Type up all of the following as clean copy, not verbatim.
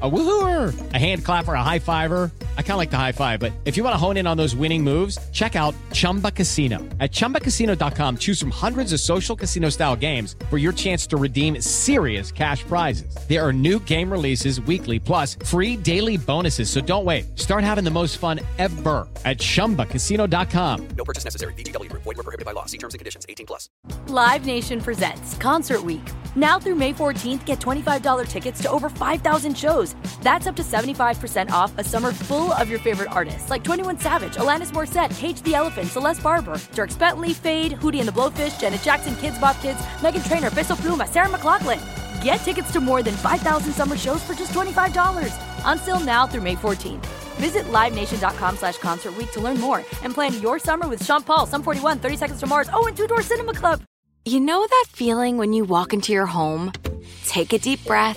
a woo-hooer, a hand clapper, a high-fiver? I kind of like the high-five, but if you want to hone in on those winning moves, check out Chumba Casino. At ChumbaCasino.com, choose from hundreds of social casino-style games for your chance to redeem serious cash prizes. There are new game releases weekly, plus free daily bonuses, so don't wait. Start having the most fun ever at ChumbaCasino.com. No purchase necessary. VGW. Void where prohibited by law. See terms and conditions. 18+. Live Nation presents Concert Week. Now through May 14th, get $25 tickets to over 5,000 shows. That's up to 75% off a summer full of your favorite artists, like 21 Savage, Alanis Morissette, Cage the Elephant, Celeste Barber, Dierks Bentley, Fade, Hootie and the Blowfish, Janet Jackson, Kidz Bop Kids, Meghan Trainor, Bissell Pluma, Sarah McLachlan. Get tickets to more than 5,000 summer shows for just $25. Until now through May 14th. Visit LiveNation.com/Concert Week to learn more and plan your summer with Sean Paul, Sum 41, 30 Seconds to Mars, and Two Door Cinema Club. You know that feeling when you walk into your home, take a deep breath,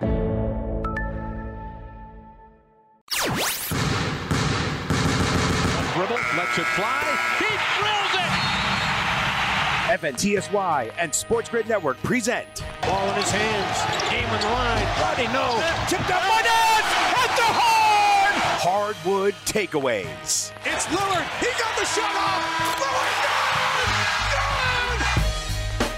A dribble, lets it fly. He drills it! FNTSY and Sports Grid Network present. Ball in his hands. Game on the line. Rodney, no. Tipped up by Nance! At the horn! Hardwood Takeaways. It's Lillard. He got the shot off.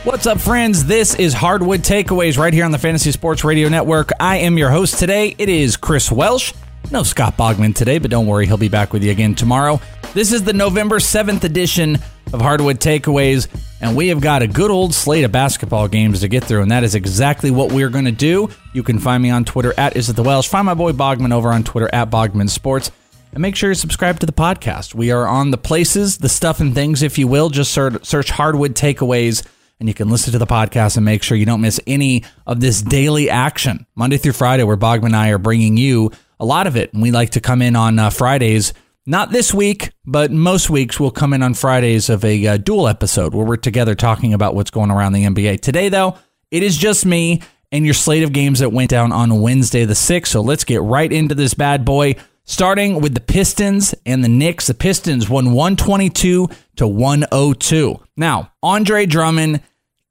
What's up, friends? This is Hardwood Takeaways right here on the Fantasy Sports Radio Network. I am your host today. It is Chris Welsh. No Scott Bogman today, but don't worry, he'll be back with you again tomorrow. This is the November 7th edition of Hardwood Takeaways, and we have got a good old slate of basketball games to get through, and that is exactly what we're going to do. You can find me on Twitter at IsItTheWelsh. Find my boy Bogman over on Twitter at Bogman Sports. And make sure you subscribe to the podcast. We are on the places, the stuff and things, if you will. Just search Hardwood Takeaways. And you can listen to the podcast and make sure you don't miss any of this daily action, Monday through Friday, where Bogman and I are bringing you a lot of it. And we like to come in on Fridays, not this week, but most weeks we'll come in on Fridays of a dual episode where we're together talking about what's going around the NBA. Today, though, it is just me and your slate of games that went down on Wednesday the 6th. So let's get right into this bad boy, starting with the Pistons and the Knicks. The Pistons won 122-102. Now, Andre Drummond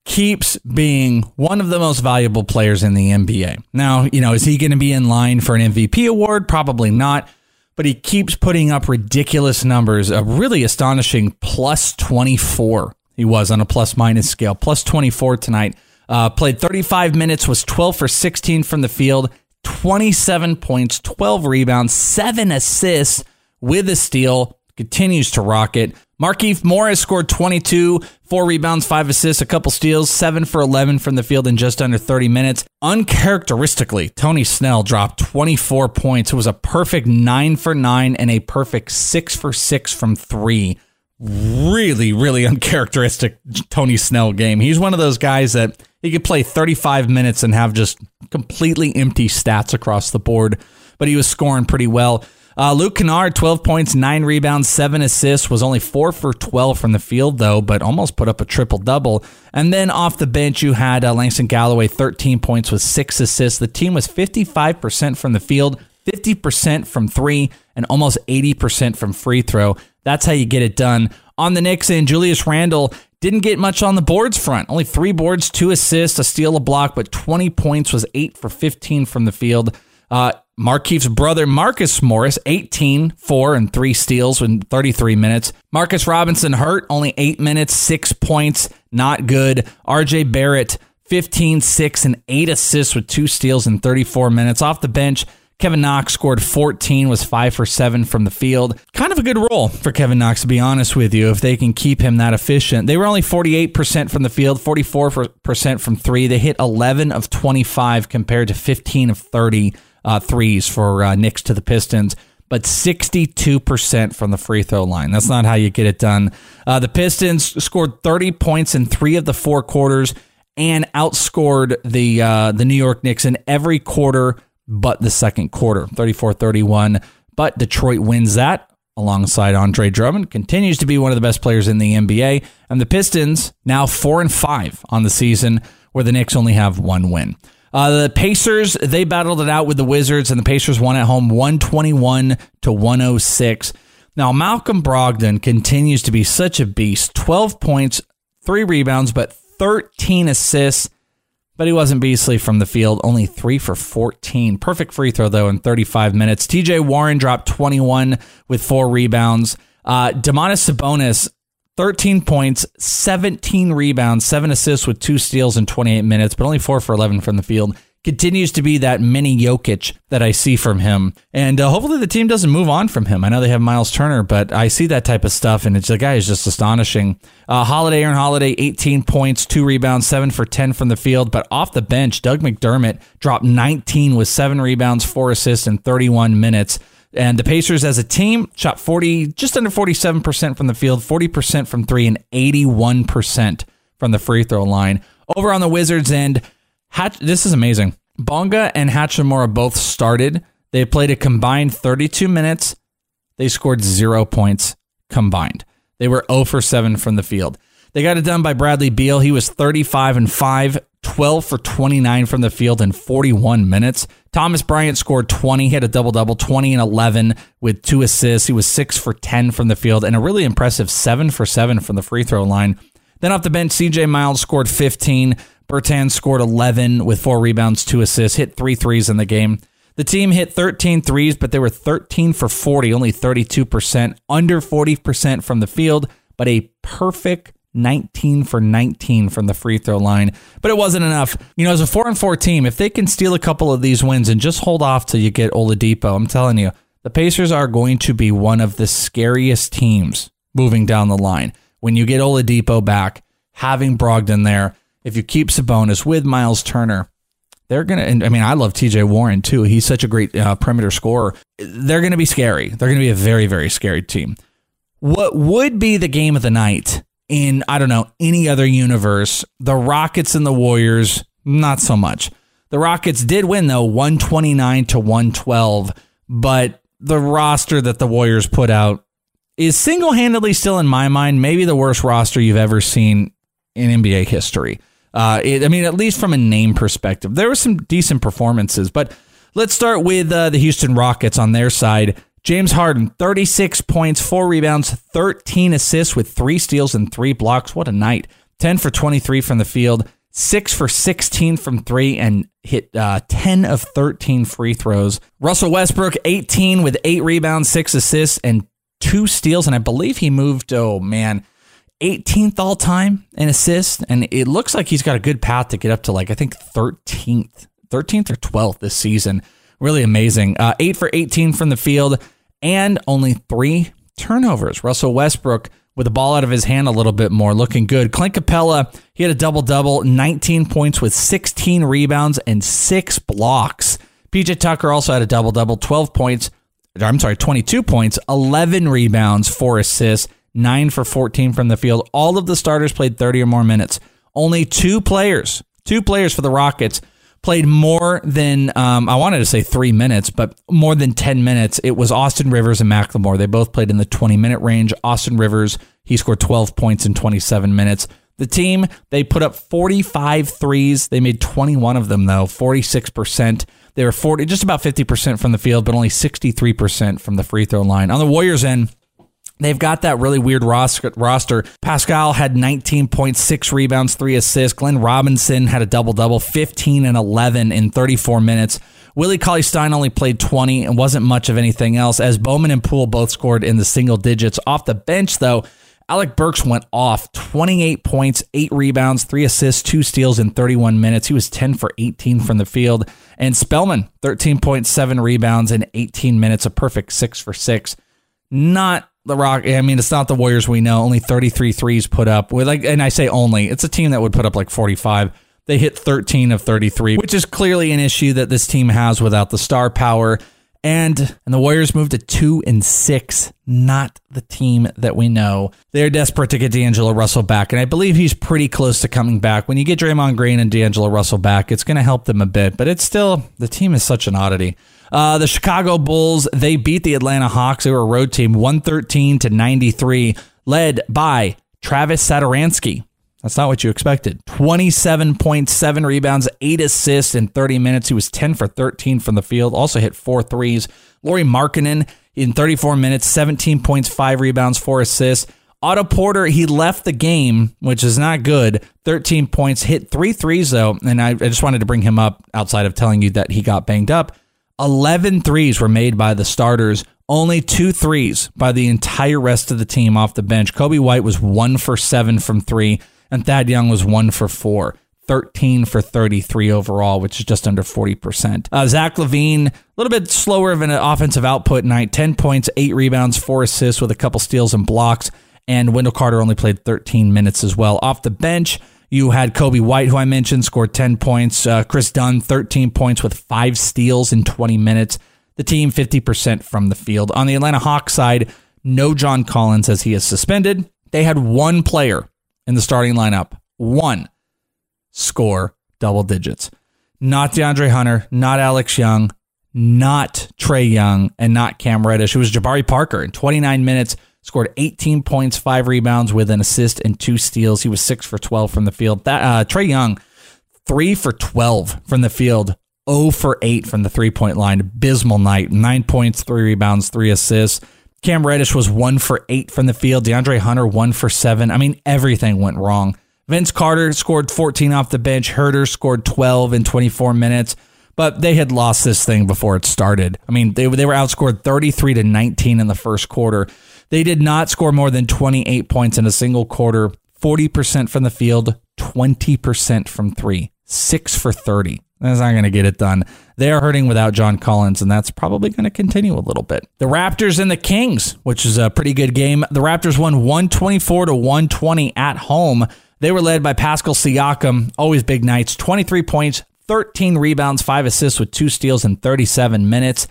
keeps being one of the most valuable players in the NBA. Now, you know, is he going to be in line for an MVP award? Probably not. But he keeps putting up ridiculous numbers, a really astonishing plus 24. He was on a plus minus scale, plus 24 tonight. Played 35 minutes, was 12 for 16 from the field, 27 points, 12 rebounds, 7 assists with a steal. Continues to rock it. Markieff Morris scored 22, 4 rebounds, 5 assists, a couple steals, 7 for 11 from the field in just under 30 minutes. Uncharacteristically, Tony Snell dropped 24 points. It was a perfect 9 for 9 and a perfect 6 for 6 from 3. Really, really uncharacteristic Tony Snell game. He's one of those guys that he could play 35 minutes and have just completely empty stats across the board, but he was scoring pretty well. Luke Kennard, 12 points, 9 rebounds, 7 assists, was only 4 for 12 from the field, though, but almost put up a triple-double. And then off the bench, you had Langston Galloway, 13 points with 6 assists. The team was 55% from the field, 50% from 3, and almost 80% from free throw. That's how you get it done. On the Knicks, and Julius Randle didn't get much on the boards front. Only 3 boards, 2 assists, a steal, a block, but 20 points was 8 for 15 from the field. Markieff's brother, Marcus Morris, 18, 4, and 3 steals in 33 minutes. Marcus Robinson hurt, only 8 minutes, 6 points, not good. R.J. Barrett, 15, 6, and 8 assists with 2 steals in 34 minutes. Off the bench, Kevin Knox scored 14, was 5 for 7 from the field. Kind of a good role for Kevin Knox, to be honest with you, if they can keep him that efficient. They were only 48% from the field, 44% from 3. They hit 11 of 25 compared to 15 of 30. Threes for Knicks to the Pistons, but 62% from the free throw line. That's not how you get it done. The Pistons scored 30 points in 3 of the 4 quarters and outscored the New York Knicks in every quarter but the second quarter, 34-31. But Detroit wins that alongside Andre Drummond, continues to be one of the best players in the NBA. And the Pistons now 4-5 on the season, where the Knicks only have 1 win. The Pacers, they battled it out with the Wizards, and the Pacers won at home 121-106. Now, Malcolm Brogdon continues to be such a beast. 12 points, 3 rebounds, but 13 assists. But he wasn't beastly from the field, only 3 for 14. Perfect free throw, though, in 35 minutes. TJ Warren dropped 21 with 4 rebounds. Domantas Sabonis, 13 points, 17 rebounds, 7 assists with 2 steals in 28 minutes, but only 4 for 11 from the field. Continues to be that mini Jokic that I see from him. And hopefully the team doesn't move on from him. I know they have Miles Turner, but I see that type of stuff, and it's, the guy is just astonishing. Aaron Holiday, 18 points, 2 rebounds, 7 for 10 from the field. But off the bench, Doug McDermott dropped 19 with 7 rebounds, 4 assists in 31 minutes. And the Pacers as a team shot just under 47% from the field, 40% from 3, and 81% from the free throw line. Over on the Wizards end, this is amazing. Bonga and Hachimura both started. They played a combined 32 minutes. They scored 0 points combined. They were 0 for 7 from the field. They got it done by Bradley Beal. He was 35 and 5. 12 for 29 from the field in 41 minutes. Thomas Bryant scored 20. He had a double-double, 20 and 11 with 2 assists. He was 6 for 10 from the field and a really impressive 7 for 7 from the free throw line. Then off the bench, CJ Miles scored 15. Bertans scored 11 with 4 rebounds, 2 assists, hit 3 threes in the game. The team hit 13 threes, but they were 13 for 40, only 32%, under 40% from the field, but a perfect 19 for 19 from the free throw line, but it wasn't enough. You know, as a 4-4 team, if they can steal a couple of these wins and just hold off till you get Oladipo, I'm telling you, the Pacers are going to be one of the scariest teams moving down the line. When you get Oladipo back, having Brogdon there, if you keep Sabonis with Miles Turner, they're going to, I mean, I love TJ Warren too. He's such a great perimeter scorer. They're going to be scary. They're going to be a very, very scary team. What would be the game of the night? In, I don't know, any other universe, the Rockets and the Warriors, not so much. The Rockets did win, though, 129-112, but the roster that the Warriors put out is single-handedly still, in my mind, maybe the worst roster you've ever seen in NBA history. At least from a name perspective. There were some decent performances, but let's start with the Houston Rockets on their side. James Harden, 36 points, 4 rebounds, 13 assists with 3 steals and 3 blocks. What a night. 10 for 23 from the field, 6 for 16 from 3, and hit 10 of 13 free throws. Russell Westbrook, 18 with 8 rebounds, 6 assists, and 2 steals. And I believe he moved, 18th all time in assists. And it looks like he's got a good path to get up to, 13th or 12th this season. Really amazing. 8 for 18 from the field. And only 3 turnovers. Russell Westbrook with the ball out of his hand a little bit more, looking good. Clint Capella, he had a double-double, 19 points with 16 rebounds and 6 blocks. PJ Tucker also had a double-double, 22 points, 11 rebounds, 4 assists, 9 for 14 from the field. All of the starters played 30 or more minutes. Only 2 players for the Rockets played more than, I wanted to say 3 minutes, but more than 10 minutes. It was Austin Rivers and Macklemore. They both played in the 20-minute range. Austin Rivers, he scored 12 points in 27 minutes. The team, they put up 45 threes. They made 21 of them, though, 46%. They were just about 50% from the field, but only 63% from the free throw line. On the Warriors' end, they've got that really weird roster. Pascal had 19.6 rebounds, 3 assists. Glenn Robinson had a double-double, 15 and 11 in 34 minutes. Willie Cauley-Stein only played 20 and wasn't much of anything else, as Bowman and Poole both scored in the single digits. Off the bench, though, Alec Burks went off, 28 points, 8 rebounds, 3 assists, 2 steals in 31 minutes. He was 10 for 18 from the field. And Spellman, 13.7 rebounds in 18 minutes, a perfect 6 for 6. Not the Rock. I mean, it's not the Warriors we know. Only 33 threes put up. And I say only. It's a team that would put up like 45. They hit 13 of 33, which is clearly an issue that this team has without the star power. And the Warriors moved to 2-6, not the team that we know. They're desperate to get D'Angelo Russell back, and I believe he's pretty close to coming back. When you get Draymond Green and D'Angelo Russell back, it's going to help them a bit, but it's still, the team is such an oddity. The Chicago Bulls, they beat the Atlanta Hawks. They were a road team, 113-93, led by Travis Satoransky. That's not what you expected. 27.7 rebounds, 8 assists in 30 minutes. He was 10 for 13 from the field. Also hit 4 threes. Lauri Markkanen in 34 minutes, 17 points, 5 rebounds, 4 assists. Otto Porter, he left the game, which is not good. 13 points, hit 3 threes, though. And I just wanted to bring him up outside of telling you that he got banged up. 11 threes were made by the starters. Only 2 threes by the entire rest of the team off the bench. Kobe White was 1 for 7 from 3. And Thad Young was 1 for 4, 13 for 33 overall, which is just under 40%. Zach LaVine, a little bit slower of an offensive output night, 10 points, 8 rebounds, 4 assists with a couple steals and blocks. And Wendell Carter only played 13 minutes as well. Off the bench, you had Kobe White, who I mentioned, scored 10 points. Chris Dunn, 13 points with 5 steals in 20 minutes. The team, 50% from the field. On the Atlanta Hawks side, no John Collins as he is suspended. They had 1 player in the starting lineup, 1 score double digits. Not DeAndre Hunter, not Alex Young, not Trey Young, and not Cam Reddish. It was Jabari Parker in 29 minutes, scored 18 points, 5 rebounds with an assist and 2 steals. He was 6 for 12 from the field. Trey Young, 3 for 12 from the field, 0 for 8 from the three-point line. Abysmal night, 9 points, 3 rebounds, 3 assists. Cam Reddish was 1 for 8 from the field. DeAndre Hunter, 1 for 7. I mean, everything went wrong. Vince Carter scored 14 off the bench. Herter scored 12 in 24 minutes, but they had lost this thing before it started. I mean, they were outscored 33-19 in the first quarter. They did not score more than 28 points in a single quarter, 40% from the field, 20% from 3, 6 for 30. That's not going to get it done. They are hurting without John Collins, and that's probably going to continue a little bit. The Raptors and the Kings, which is a pretty good game. The Raptors won 124-120 at home. They were led by Pascal Siakam, always big nights, 23 points, 13 rebounds, 5 assists with 2 steals in 37 minutes.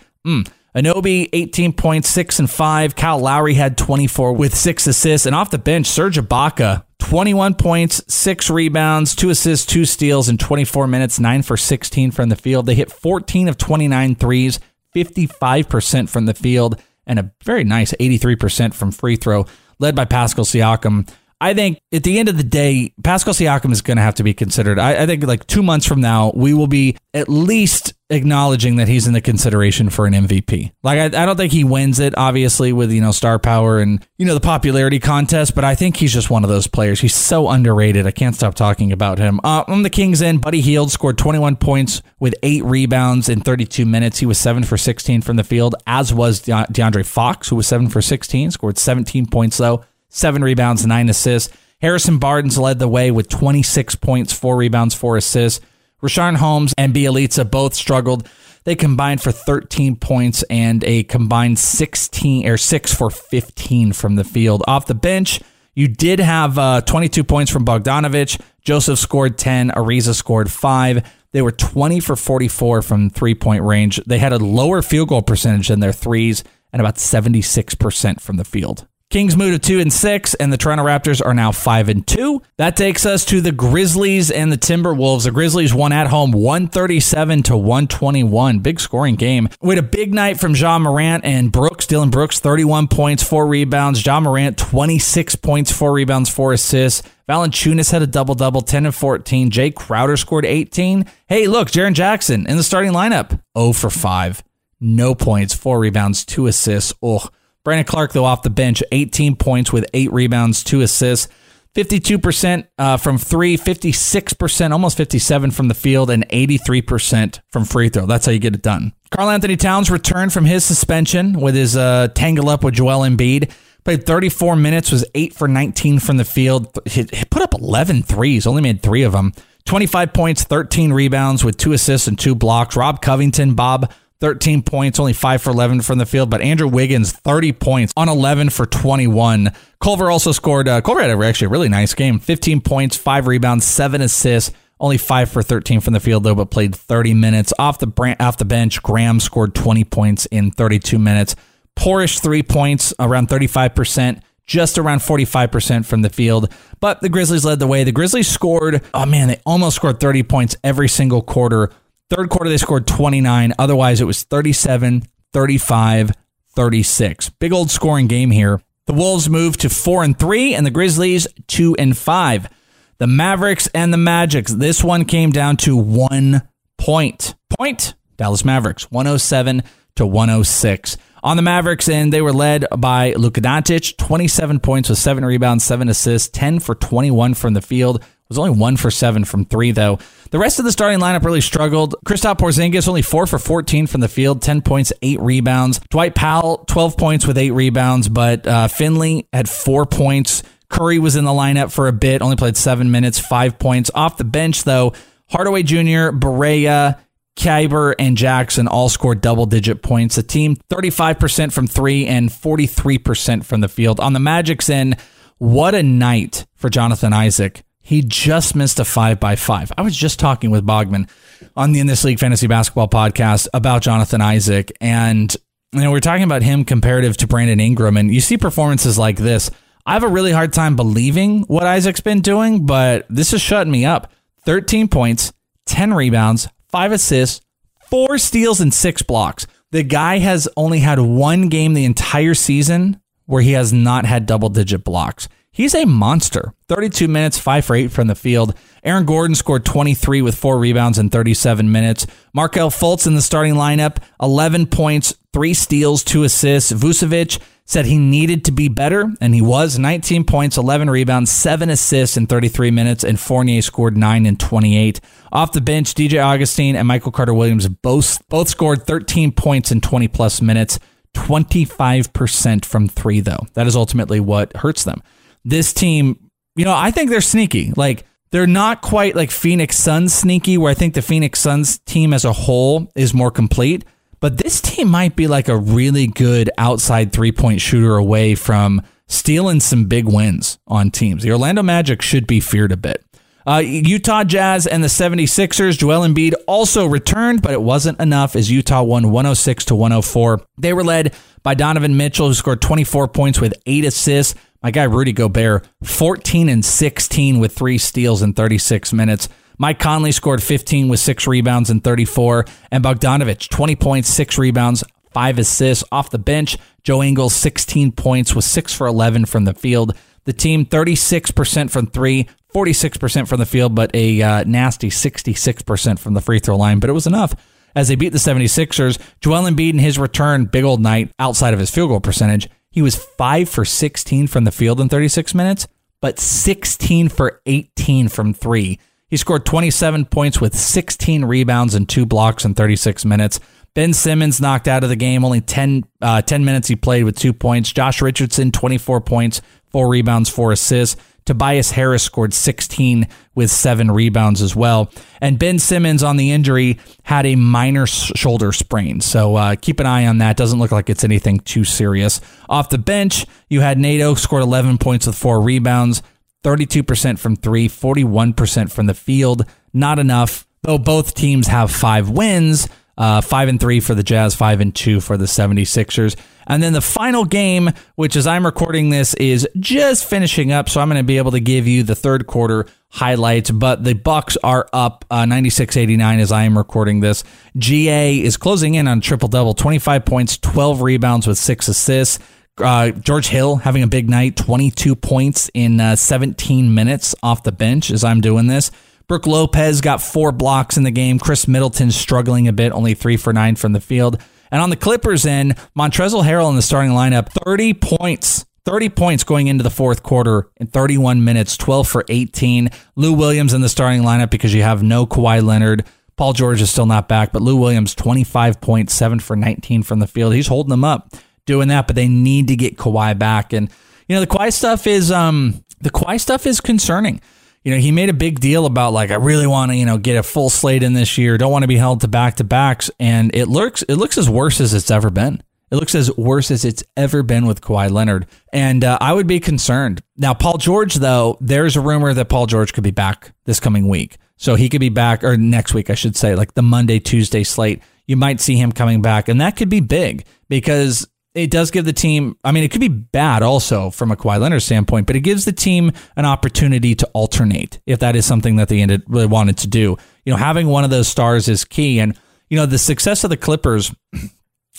Anunoby, 18 points, 6 and 5. Kyle Lowry had 24 with 6 assists. And off the bench, Serge Ibaka, 21 points, 6 rebounds, 2 assists, 2 steals in 24 minutes, 9 for 16 from the field. They hit 14 of 29 threes, 55% from the field, and a very nice 83% from free throw, led by Pascal Siakam. I think at the end of the day, Pascal Siakam is going to have to be considered. I think like 2 months from now, we will be at least acknowledging that he's in the consideration for an MVP. Like, I don't think he wins it, obviously, with, star power and, the popularity contest, but I think he's just one of those players. He's so underrated. I can't stop talking about him. On the Kings end, Buddy Hield scored 21 points with 8 rebounds in 32 minutes. He was 7 for 16 from the field, as was DeAndre Fox, who was 7 for 16, scored 17 points, though. 7 rebounds, 9 assists. Harrison Barnes led the way with 26 points, 4 rebounds, 4 assists. Rashawn Holmes and Bielitsa both struggled. They combined for 13 points and a combined 6 for 15 from the field. Off the bench, you did have 22 points from Bogdanović. Joseph scored 10. Ariza scored 5. They were 20 for 44 from three-point range. They had a lower field goal percentage than their threes and about 76% from the field. Kings moved to 2-6, and the Toronto Raptors are now 5-2. That takes us to the Grizzlies and the Timberwolves. The Grizzlies won at home 137-121. Big scoring game. We had a big night from Ja Morant and Brooks. Dylan Brooks, 31 points, 4 rebounds. Ja Morant, 26 points, 4 rebounds, 4 assists. Valanciunas had a double-double, 10 and 14. Jay Crowder scored 18. Hey, look, Jaren Jackson in the starting lineup, 0 for 5. No points, 4 rebounds, 2 assists. Ugh. Brandon Clark, though, off the bench, 18 points with 8 rebounds, 2 assists, 52% from 3, 56%, almost 57 from the field, and 83% from free throw. That's how you get it done. Karl-Anthony Towns returned from his suspension with his tangle up with Joel Embiid. Played 34 minutes, was 8 for 19 from the field. He put up 11 threes, only made 3 of them. 25 points, 13 rebounds with 2 assists and 2 blocks. Rob Covington, 13 points, only 5 for 11 from the field, but Andrew Wiggins, 30 points on 11 for 21. Culver also scored. Culver had actually a really nice game, 15 points, 5 rebounds, 7 assists, only 5 for 13 from the field, though, but played 30 minutes. Off the bench, Graham scored 20 points in 32 minutes. Poorish 3 points, around 35%. Just around 45% from the field, but the Grizzlies led the way. The Grizzlies scored, they almost scored 30 points every single quarter. Third quarter, they scored 29. Otherwise, it was 37, 35, 36. Big old scoring game here. The Wolves moved to 4-3, and the Grizzlies 2-5. The Mavericks and the Magic. This one came down to 1 point. Dallas Mavericks, 107-106. On the Mavericks, and they were led by Luka Doncic, 27 points with 7 rebounds, 7 assists, 10 for 21 from the field. It was only 1 for 7 from 3, though. The rest of the starting lineup really struggled. Kristaps Porzingis, only 4 for 14 from the field, 10 points, 8 rebounds. Dwight Powell, 12 points with 8 rebounds, but Finley had 4 points. Curry was in the lineup for a bit, only played 7 minutes, 5 points. Off the bench, though, Hardaway Jr., Barea, Kiber, and Jackson all scored double-digit points. The team, 35% from 3 and 43% from the field. On the Magic's end, what a night for Jonathan Isaac. He just missed a 5x5. I was just talking with Bogman on the In This League Fantasy Basketball podcast about Jonathan Isaac, and we're talking about him comparative to Brandon Ingram, and you see performances like this. I have a really hard time believing what Isaac's been doing, but this is shutting me up. 13 points, 10 rebounds, 5 assists, 4 steals, and 6 blocks. The guy has only had one game the entire season where he has not had double-digit blocks. He's a monster. 32 minutes, 5 for 8 from the field. Aaron Gordon scored 23 with 4 rebounds in 37 minutes. Markel Fultz in the starting lineup, 11 points, 3 steals, 2 assists. Vucevic said he needed to be better, and he was. 19 points, 11 rebounds, 7 assists in 33 minutes, and Fournier scored 9 and 28. Off the bench, DJ Augustine and Michael Carter-Williams both scored 13 points in 20-plus minutes, 25% from 3, though. That is ultimately what hurts them. This team, I think they're sneaky. Like, they're not quite like Phoenix Suns sneaky, where I think the Phoenix Suns team as a whole is more complete. But this team might be like a really good outside three-point shooter away from stealing some big wins on teams. The Orlando Magic should be feared a bit. Utah Jazz and the 76ers. Joel Embiid also returned, but it wasn't enough as Utah won 106-104. They were led by Donovan Mitchell, who scored 24 points with 8 assists. My guy Rudy Gobert, 14 and 16 with 3 steals in 36 minutes. Mike Conley scored 15 with 6 rebounds and 34. And Bogdanovich, 20 points, 6 rebounds, 5 assists. Off the bench, Joe Ingles, 16 points with 6 for 11 from the field. The team, 36% from 3, 46% from the field, but a nasty 66% from the free throw line. But it was enough as they beat the 76ers. Joel Embiid in his return, big old night outside of his field goal percentage. He was 5 for 16 from the field in 36 minutes, but 16 for 18 from 3. He scored 27 points with 16 rebounds and 2 blocks in 36 minutes. Ben Simmons knocked out of the game. Only 10 minutes he played with 2 points. Josh Richardson, 24 points, 4 rebounds, 4 assists. Tobias Harris scored 16 with 7 rebounds as well. And Ben Simmons on the injury had a minor shoulder sprain. So keep an eye on that. Doesn't look like it's anything too serious. Off the bench, you had Nate Oak scored 11 points with 4 rebounds. 32% from 3, 41% from the field. Not enough, though both teams have 5 wins. 5-3 for the Jazz, 5-2 for the 76ers. And then the final game, which as I'm recording this is just finishing up, so I'm going to be able to give you the third quarter highlights, but the Bucks are up 96-89 as I am recording this. GA is closing in on a triple-double, 25 points, 12 rebounds with 6 assists. George Hill having a big night, 22 points in 17 minutes off the bench as I'm doing this. Brooke Lopez got 4 blocks in the game. Chris Middleton struggling a bit, only 3 for 9 from the field. And on the Clippers end, Montrezl Harrell in the starting lineup, 30 points going into the fourth quarter in 31 minutes, 12 for 18. Lou Williams in the starting lineup because you have no Kawhi Leonard. Paul George is still not back, but Lou Williams, 25 points, 7 for 19 from the field. He's holding them up doing that, but they need to get Kawhi back. And, you know, the Kawhi stuff is concerning. You know, he made a big deal about, like, I really want to, you know, get a full slate in this year. Don't want to be held to back-to-backs. And it looks as worse as it's ever been. It looks as worse as it's ever been with Kawhi Leonard. And I would be concerned. Now, Paul George, though, there's a rumor that Paul George could be back this coming week. So he could be back, or next week, I should say, like the Monday, Tuesday slate. You might see him coming back. And that could be big because it does give the team, I mean, it could be bad also from a Kawhi Leonard standpoint, but it gives the team an opportunity to alternate if that is something that they really wanted to do. You know, having one of those stars is key. And, you know, the success of the Clippers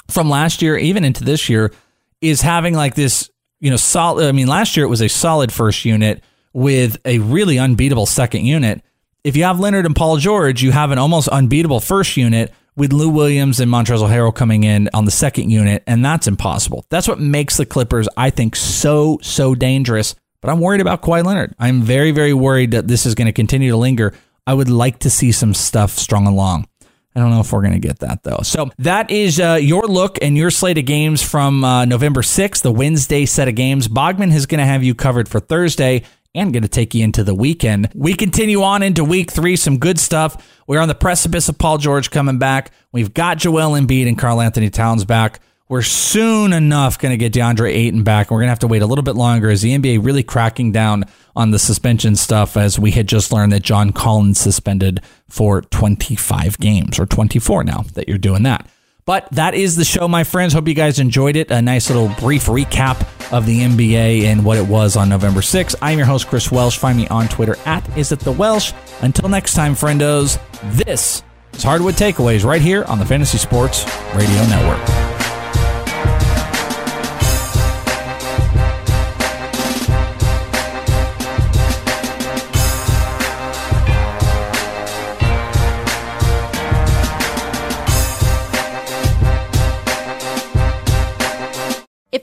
from last year, even into this year, is having like this, you know, solid. I mean, last year it was a solid first unit with a really unbeatable second unit. If you have Leonard and Paul George, you have an almost unbeatable first unit with Lou Williams and Montrezl Harrell coming in on the second unit, and that's impossible. That's what makes the Clippers, I think, so dangerous. But I'm worried about Kawhi Leonard. I'm very, very worried that this is going to continue to linger. I would like to see some stuff strung along. I don't know if we're going to get that, though. So that is your look and your slate of games from November 6th, the Wednesday set of games. Bogman is going to have you covered for Thursday and going to take you into the weekend. We continue on into week 3, some good stuff. We're on the precipice of Paul George coming back. We've got Joel Embiid and Karl-Anthony Towns back. We're soon enough going to get DeAndre Ayton back. We're going to have to wait a little bit longer as the NBA really cracking down on the suspension stuff, as we had just learned that John Collins suspended for 25 games, or 24 now that you're doing that. But that is the show, my friends. Hope you guys enjoyed it. A nice little brief recap of the NBA and what it was on November 6th. I'm your host, Chris Welsh. Find me on Twitter @IsItTheWelsh. Until next time, friendos, this is Hardwood Takeaways right here on the Fantasy Sports Radio Network. If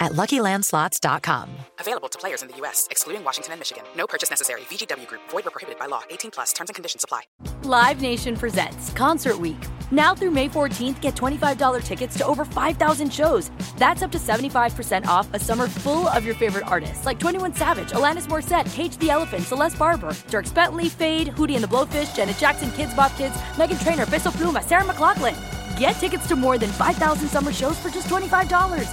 at LuckyLandSlots.com. Available to players in the U.S., excluding Washington and Michigan. No purchase necessary. VGW Group. Void where prohibited by law. 18+. Terms and conditions apply. Live Nation presents Concert Week. Now through May 14th, get $25 tickets to over 5,000 shows. That's up to 75% off a summer full of your favorite artists, like 21 Savage, Alanis Morissette, Cage the Elephant, Celeste Barber, Dierks Bentley, Fade, Hootie and the Blowfish, Janet Jackson, Kidz Bop Kids, Meghan Trainor, Bissell Pluma, Sarah McLachlan. Get tickets to more than 5,000 summer shows for just $25.